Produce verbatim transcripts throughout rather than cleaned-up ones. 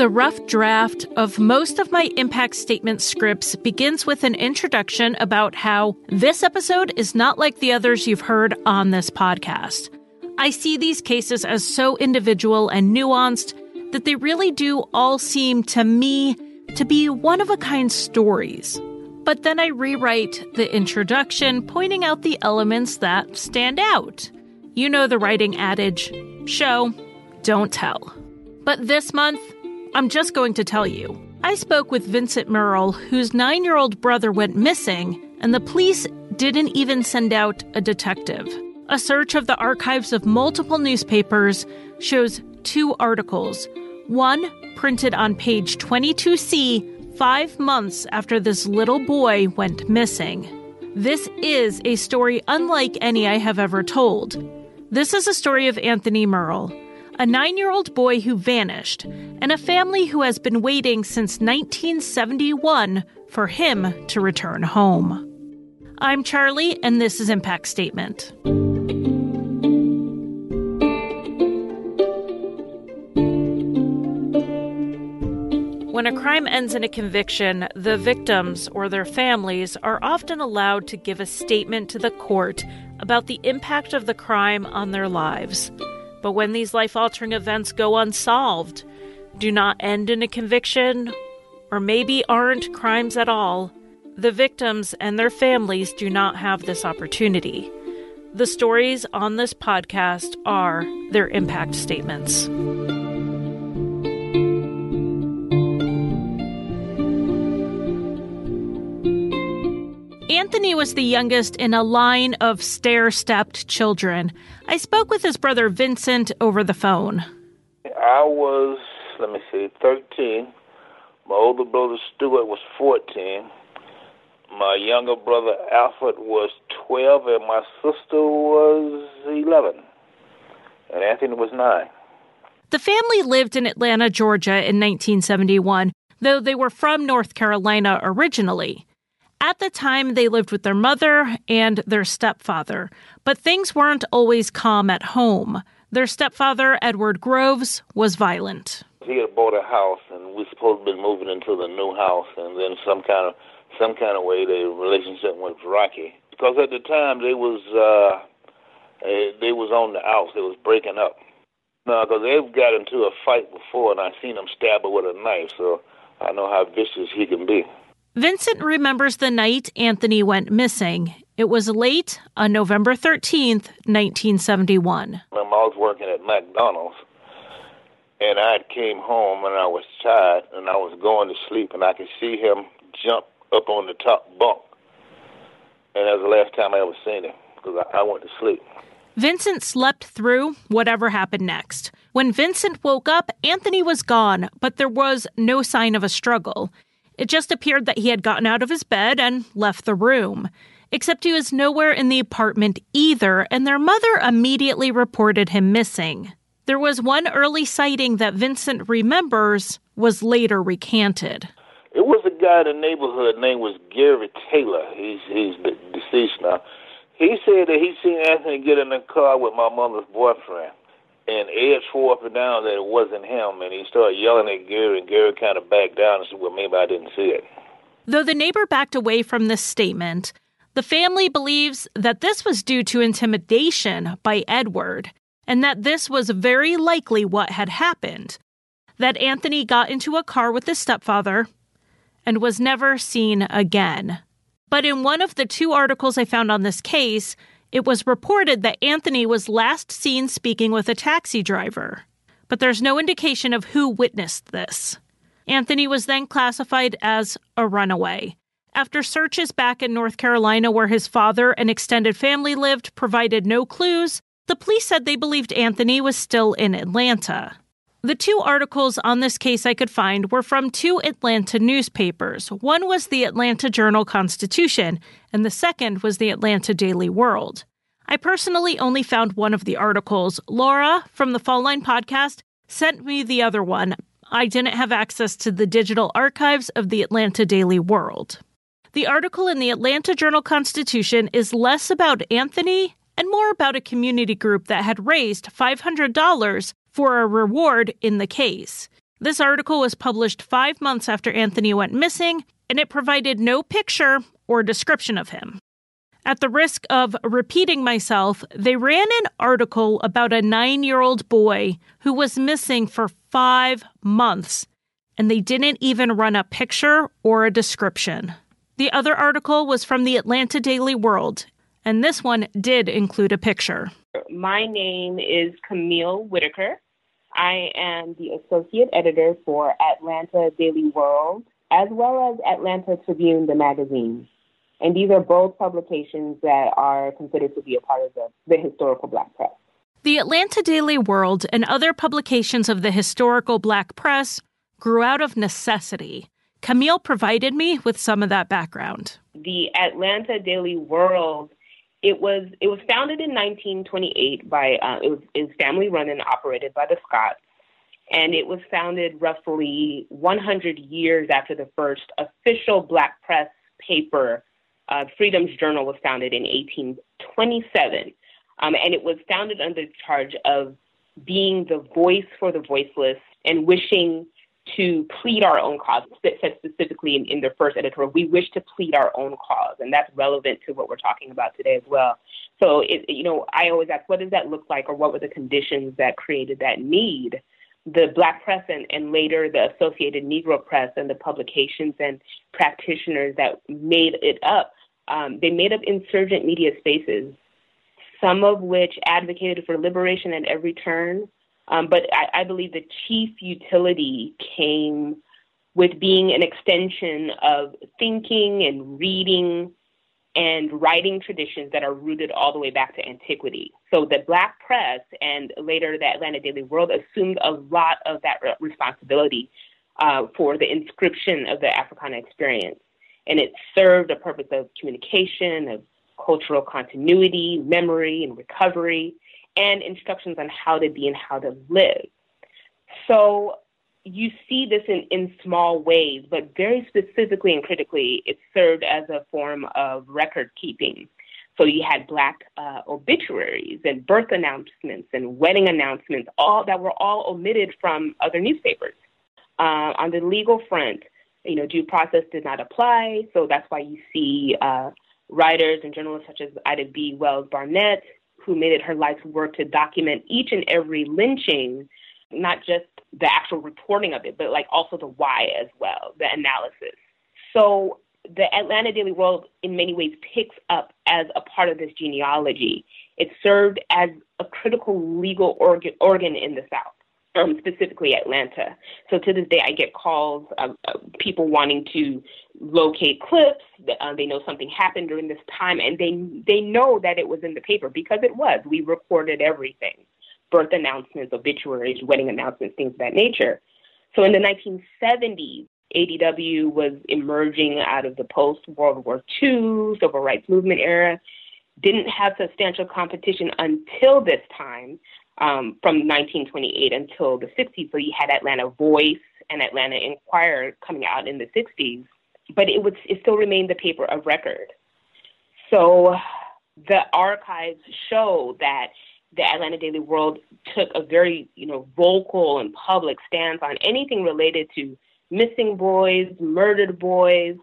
the rough draft of most of my Impact Statement scripts begins with an introduction about how this episode is not like the others you've heard on this podcast. I see these cases as so individual and nuanced that they really do all seem to me to be one-of-a-kind stories. But then I rewrite the introduction, pointing out the elements that stand out. You know the writing adage, show, don't tell. But this month, I'm just going to tell you. I spoke with Vincent Merle, whose nine-year-old brother went missing, and the police didn't even send out a detective. A search of the archives of multiple newspapers shows two articles, one printed on page twenty-two C, five months after this little boy went missing. This is a story unlike any I have ever told. This is a story of Anthony Merle, a nine-year-old boy who vanished, and a family who has been waiting since nineteen seventy-one for him to return home. I'm Charlie, and this is Impact Statement. When a crime ends in a conviction, the victims or their families are often allowed to give a statement to the court about the impact of the crime on their lives. But when these life-altering events go unsolved, do not end in a conviction, or maybe aren't crimes at all, the victims and their families do not have this opportunity. The stories on this podcast are their impact statements. Anthony was the youngest in a line of stair-stepped children. I spoke with his brother Vincent over the phone. I was, let me see, thirteen. My older brother Stuart was fourteen. My younger brother Alfred was twelve, and my sister was eleven. And Anthony was nine. The family lived in Atlanta, Georgia in nineteen seventy-one, though they were from North Carolina originally. At the time, they lived with their mother and their stepfather, but things weren't always calm at home. Their stepfather, Edward Groves, was violent. He had bought a house, and we supposed to be moving into the new house, and then some kind of some kind of way the relationship went rocky because at the time they was uh, they was on the outs. They was breaking up. No, because they've got into a fight before, and I seen him stab her with a knife, so I know how vicious he can be. Vincent remembers the night Anthony went missing. It was late on November thirteenth, nineteen seventy-one. I was working at McDonald's, and I came home, and I was tired, and I was going to sleep, and I could see him jump up on the top bunk. And that was the last time I ever seen him, because I, I went to sleep. Vincent slept through whatever happened next. When Vincent woke up, Anthony was gone, but there was no sign of a struggle. It just appeared that he had gotten out of his bed and left the room, except he was nowhere in the apartment either, and their mother immediately reported him missing. There was one early sighting that Vincent remembers was later recanted. It was a guy in the neighborhood named was Gary Taylor. He's, he's deceased now. He said that he seen Anthony get in the car with my mother's boyfriend. And Ed swore up and down that it wasn't him, and he started yelling at Gary, and Gary kind of backed down and said, well, maybe I didn't see it. Though the neighbor backed away from this statement, the family believes that this was due to intimidation by Edward, and that this was very likely what had happened, that Anthony got into a car with his stepfather and was never seen again. But in one of the two articles I found on this case, it was reported that Anthony was last seen speaking with a taxi driver, but there's no indication of who witnessed this. Anthony was then classified as a runaway. After searches back in North Carolina where his father and extended family lived provided no clues, the police said they believed Anthony was still in Atlanta. The two articles on this case I could find were from two Atlanta newspapers. One was the Atlanta Journal-Constitution, and the second was the Atlanta Daily World. I personally only found one of the articles. Laura, from the Fall Line podcast, sent me the other one. I didn't have access to the digital archives of the Atlanta Daily World. The article in the Atlanta Journal-Constitution is less about Anthony and more about a community group that had raised five hundred dollars for a reward in the case. This article was published five months after Anthony went missing, and it provided no picture or description of him. At the risk of repeating myself, they ran an article about a nine-year-old boy who was missing for five months, and they didn't even run a picture or a description. The other article was from the Atlanta Daily World, and this one did include a picture. My name is Camille Whitaker. I am the associate editor for Atlanta Daily World, as well as Atlanta Tribune, the magazine. And these are both publications that are considered to be a part of the, the historical Black press. The Atlanta Daily World and other publications of the historical Black press grew out of necessity. Camille provided me with some of that background. The Atlanta Daily World, it was it was founded in nineteen twenty-eight by, uh, it was, it was family-run and operated by the Scotts. And it was founded roughly one hundred years after the first official Black press paper. Uh, Freedom's Journal was founded in eighteen twenty-seven, um, and it was founded under the charge of being the voice for the voiceless and wishing to plead our own cause. It said specifically in, in the first editorial, we wish to plead our own cause, and that's relevant to what we're talking about today as well. So, it, you know, I always ask, what does that look like, or what were the conditions that created that need? The Black press and, and later the Associated Negro Press and the publications and practitioners that made it up, um, they made up insurgent media spaces, some of which advocated for liberation at every turn. Um, but I, I believe the chief utility came with being an extension of thinking and reading and writing traditions that are rooted all the way back to antiquity. So the Black press and later the Atlanta Daily World assumed a lot of that re- responsibility uh, for the inscription of the Africana experience. And it served a purpose of communication, of cultural continuity, memory and recovery, and instructions on how to be and how to live. So you see this in, in small ways, but very specifically and critically, it served as a form of record keeping. So you had Black uh, obituaries and birth announcements and wedding announcements, all that were all omitted from other newspapers. Uh, on the legal front, you know, due process did not apply. So that's why you see uh, writers and journalists such as Ida B. Wells Barnett, who made it her life's work to document each and every lynching, not just the actual reporting of it, but like also the why as well, the analysis. So the Atlanta Daily World in many ways picks up as a part of this genealogy. It served as a critical legal organ, organ in the South, um, specifically Atlanta. So to this day, I get calls of, of people wanting to locate clips. Uh, they know something happened during this time, and they they know that it was in the paper because it was. We recorded everything. Birth announcements, obituaries, wedding announcements, things of that nature. So in the nineteen seventies, A D W was emerging out of the post-World War Two, civil rights movement era, didn't have substantial competition until this time, um, from nineteen twenty-eight until the sixties. So you had Atlanta Voice and Atlanta Inquirer coming out in the sixties, but it would it still remained the paper of record. So the archives show that the Atlanta Daily World took a very, you know, vocal and public stance on anything related to missing boys, murdered boys,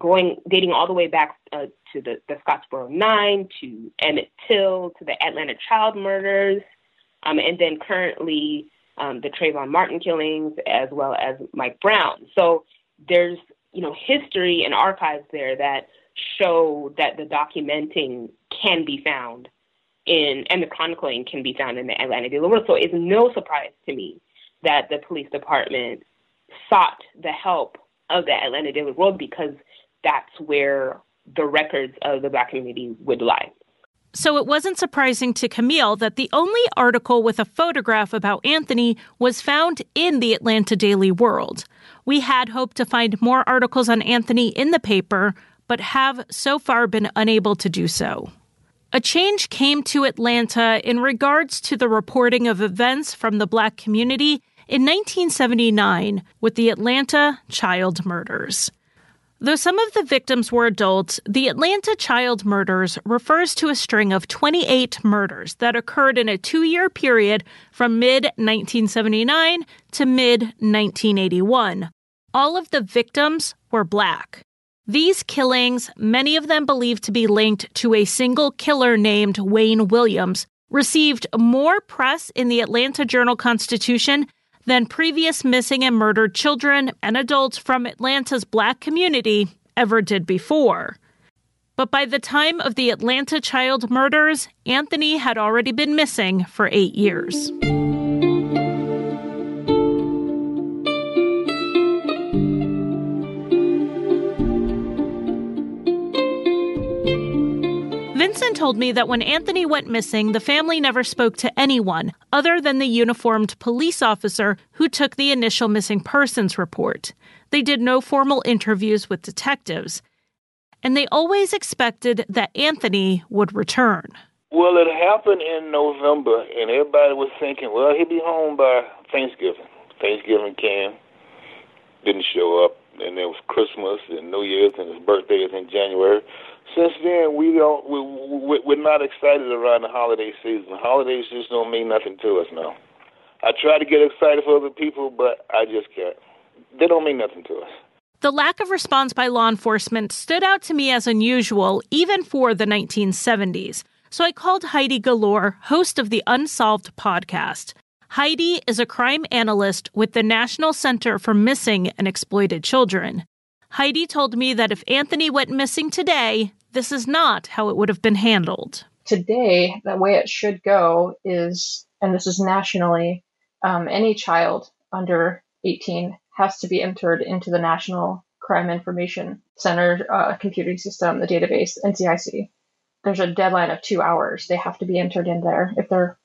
going dating all the way back uh, to the, the Scottsboro Nine, to Emmett Till, to the Atlanta Child Murders, um, and then currently um, the Trayvon Martin killings, as well as Mike Brown. So there's, you know, history and archives there that show that the documenting can be found. In, and the chronicling can be found in the Atlanta Daily World. So it's no surprise to me that the police department sought the help of the Atlanta Daily World because that's where the records of the Black community would lie. So it wasn't surprising to Camille that the only article with a photograph about Anthony was found in the Atlanta Daily World. We had hoped to find more articles on Anthony in the paper, but have so far been unable to do so. A change came to Atlanta in regards to the reporting of events from the Black community in nineteen seventy-nine with the Atlanta Child Murders. Though some of the victims were adults, the Atlanta Child Murders refers to a string of twenty-eight murders that occurred in a two-year period from mid nineteen seventy-nine to mid nineteen eighty-one. All of the victims were Black. These killings, many of them believed to be linked to a single killer named Wayne Williams, received more press in the Atlanta Journal-Constitution than previous missing and murdered children and adults from Atlanta's Black community ever did before. But by the time of the Atlanta Child Murders, Anthony had already been missing for eight years. Vincent told me that when Anthony went missing, the family never spoke to anyone other than the uniformed police officer who took the initial missing persons report. They did no formal interviews with detectives, and they always expected that Anthony would return. Well, it happened in November, and everybody was thinking, well, he'll be home by Thanksgiving. Thanksgiving came, didn't show up, and there was Christmas and New Year's and his birthday is in January. Since then, we don't, we, we, we're not excited around the holiday season. Holidays just don't mean nothing to us now. I try to get excited for other people, but I just can't. They don't mean nothing to us. The lack of response by law enforcement stood out to me as unusual, even for the nineteen seventies. So I called Heidi Galore, host of the Unsolved podcast. Heidi is a crime analyst with the National Center for Missing and Exploited Children. Heidi told me that if Anthony went missing today, this is not how it would have been handled. Today, the way it should go is, and this is nationally, um, any child under eighteen has to be entered into the National Crime Information Center uh, computing system, the database, N C I C. There's a deadline of two hours. They have to be entered in there if they're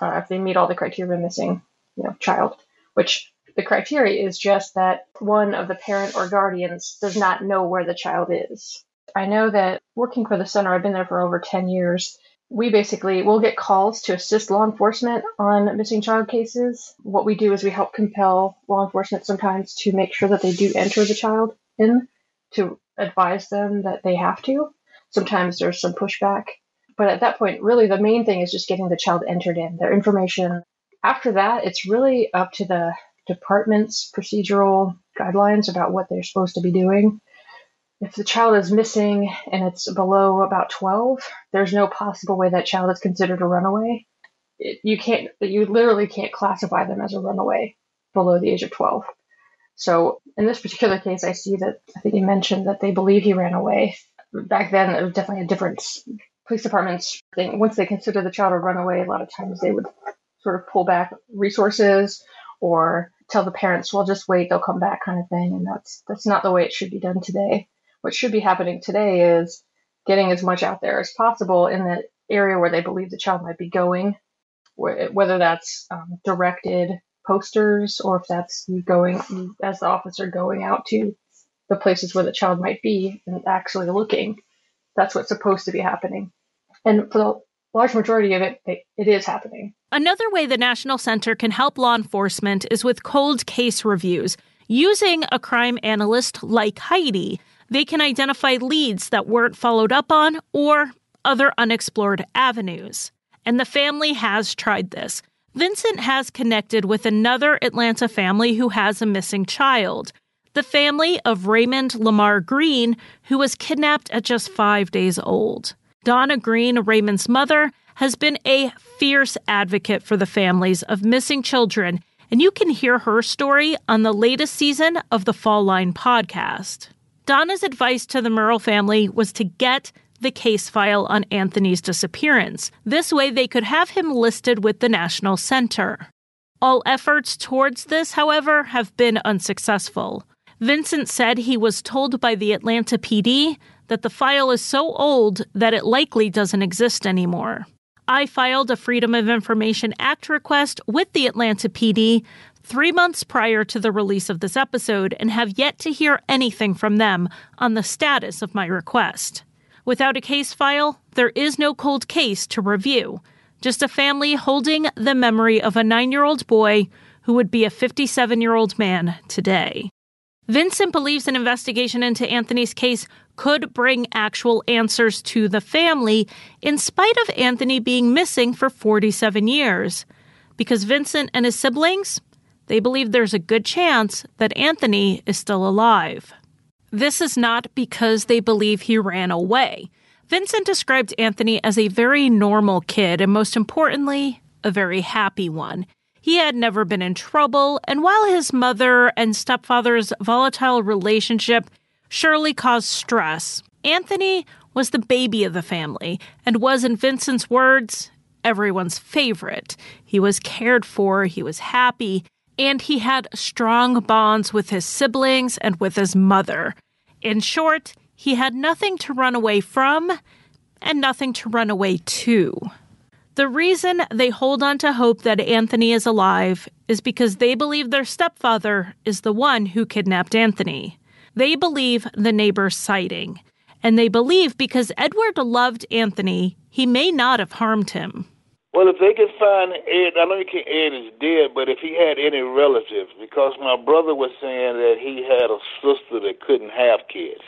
uh, if they meet all the criteria of a missing, you know, child, which. The criteria is just that one of the parent or guardians does not know where the child is. I know that working for the center, I've been there for over ten years. We basically will get calls to assist law enforcement on missing child cases. What we do is we help compel law enforcement sometimes to make sure that they do enter the child in, to advise them that they have to. Sometimes there's some pushback. But at that point, really the main thing is just getting the child entered in, their information. After that, it's really up to the department's procedural guidelines about what they're supposed to be doing. If the child is missing and it's below about twelve, there's no possible way that child is considered a runaway. It, you can't, you literally can't classify them as a runaway below the age of twelve. So in this particular case, I see that, I think you mentioned that they believe he ran away. Back then, it was definitely a difference. Police departments, they, once they consider the child a runaway, a lot of times they would sort of pull back resources or tell the parents, well, just wait, they'll come back kind of thing. And that's that's not the way it should be done today. What should be happening today is getting as much out there as possible in the area where they believe the child might be going, whether that's um, directed posters or if that's you going as the officer going out to the places where the child might be and actually looking. That's what's supposed to be happening. And for the large majority of it, it is happening. Another way the National Center can help law enforcement is with cold case reviews. Using a crime analyst like Heidi, they can identify leads that weren't followed up on or other unexplored avenues. And the family has tried this. Vincent has connected with another Atlanta family who has a missing child, the family of Raymond Lamar Green, who was kidnapped at just five days old. Donna Green, Raymond's mother, has been a fierce advocate for the families of missing children, and you can hear her story on the latest season of the Fall Line podcast. Donna's advice to the Merle family was to get the case file on Anthony's disappearance. This way they could have him listed with the National Center. All efforts towards this, however, have been unsuccessful. Vincent said he was told by the Atlanta P D that the file is so old that it likely doesn't exist anymore. I filed a Freedom of Information Act request with the Atlanta P D three months prior to the release of this episode and have yet to hear anything from them on the status of my request. Without a case file, there is no cold case to review, just a family holding the memory of a nine-year-old boy who would be a fifty-seven-year-old man today. Vincent believes an investigation into Anthony's case could bring actual answers to the family, in spite of Anthony being missing for forty-seven years. Because Vincent and his siblings, they believe there's a good chance that Anthony is still alive. This is not because they believe he ran away. Vincent described Anthony as a very normal kid, and most importantly, a very happy one. He had never been in trouble, and while his mother and stepfather's volatile relationship surely caused stress, Anthony was the baby of the family and was, in Vincent's words, everyone's favorite. He was cared for, he was happy, and he had strong bonds with his siblings and with his mother. In short, he had nothing to run away from and nothing to run away to. The reason they hold on to hope that Anthony is alive is because they believe their stepfather is the one who kidnapped Anthony. They believe the neighbor's sighting. And they believe because Edward loved Anthony, he may not have harmed him. Well, if they could find Ed, I don't think Ed is dead, but if he had any relatives, because my brother was saying that he had a sister that couldn't have kids.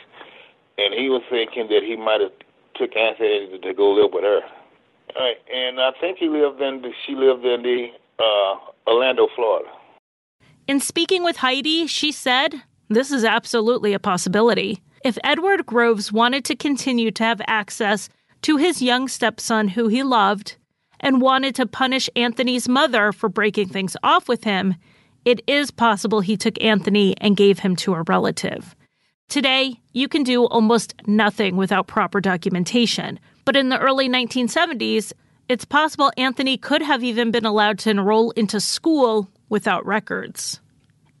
And he was thinking that he might have took Anthony to go live with her. All right, and I think he lived in, she lived in the uh, Orlando, Florida. In speaking with Heidi, she said, this is absolutely a possibility. If Edward Groves wanted to continue to have access to his young stepson who he loved and wanted to punish Anthony's mother for breaking things off with him, it is possible he took Anthony and gave him to a relative. Today, you can do almost nothing without proper documentation. But in the early nineteen seventies, it's possible Anthony could have even been allowed to enroll into school without records.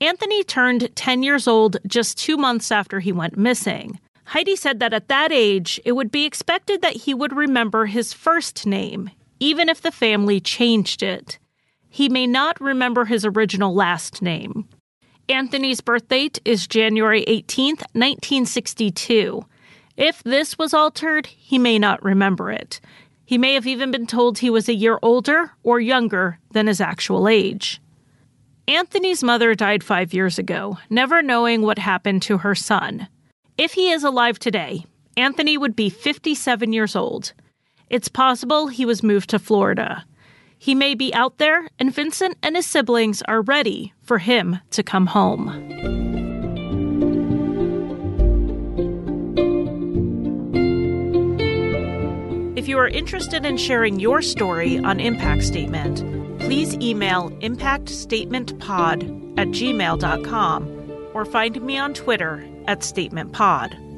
Anthony turned ten years old just two months after he went missing. Heidi said that at that age, it would be expected that he would remember his first name, even if the family changed it. He may not remember his original last name. Anthony's birth date is January eighteenth, nineteen sixty-two. If this was altered, he may not remember it. He may have even been told he was a year older or younger than his actual age. Anthony's mother died five years ago, never knowing what happened to her son. If he is alive today, Anthony would be fifty-seven years old. It's possible he was moved to Florida. He may be out there, and Vincent and his siblings are ready for him to come home. If you are interested in sharing your story on Impact Statement, please email impactstatementpod at gmail dot com or find me on Twitter at statementpod.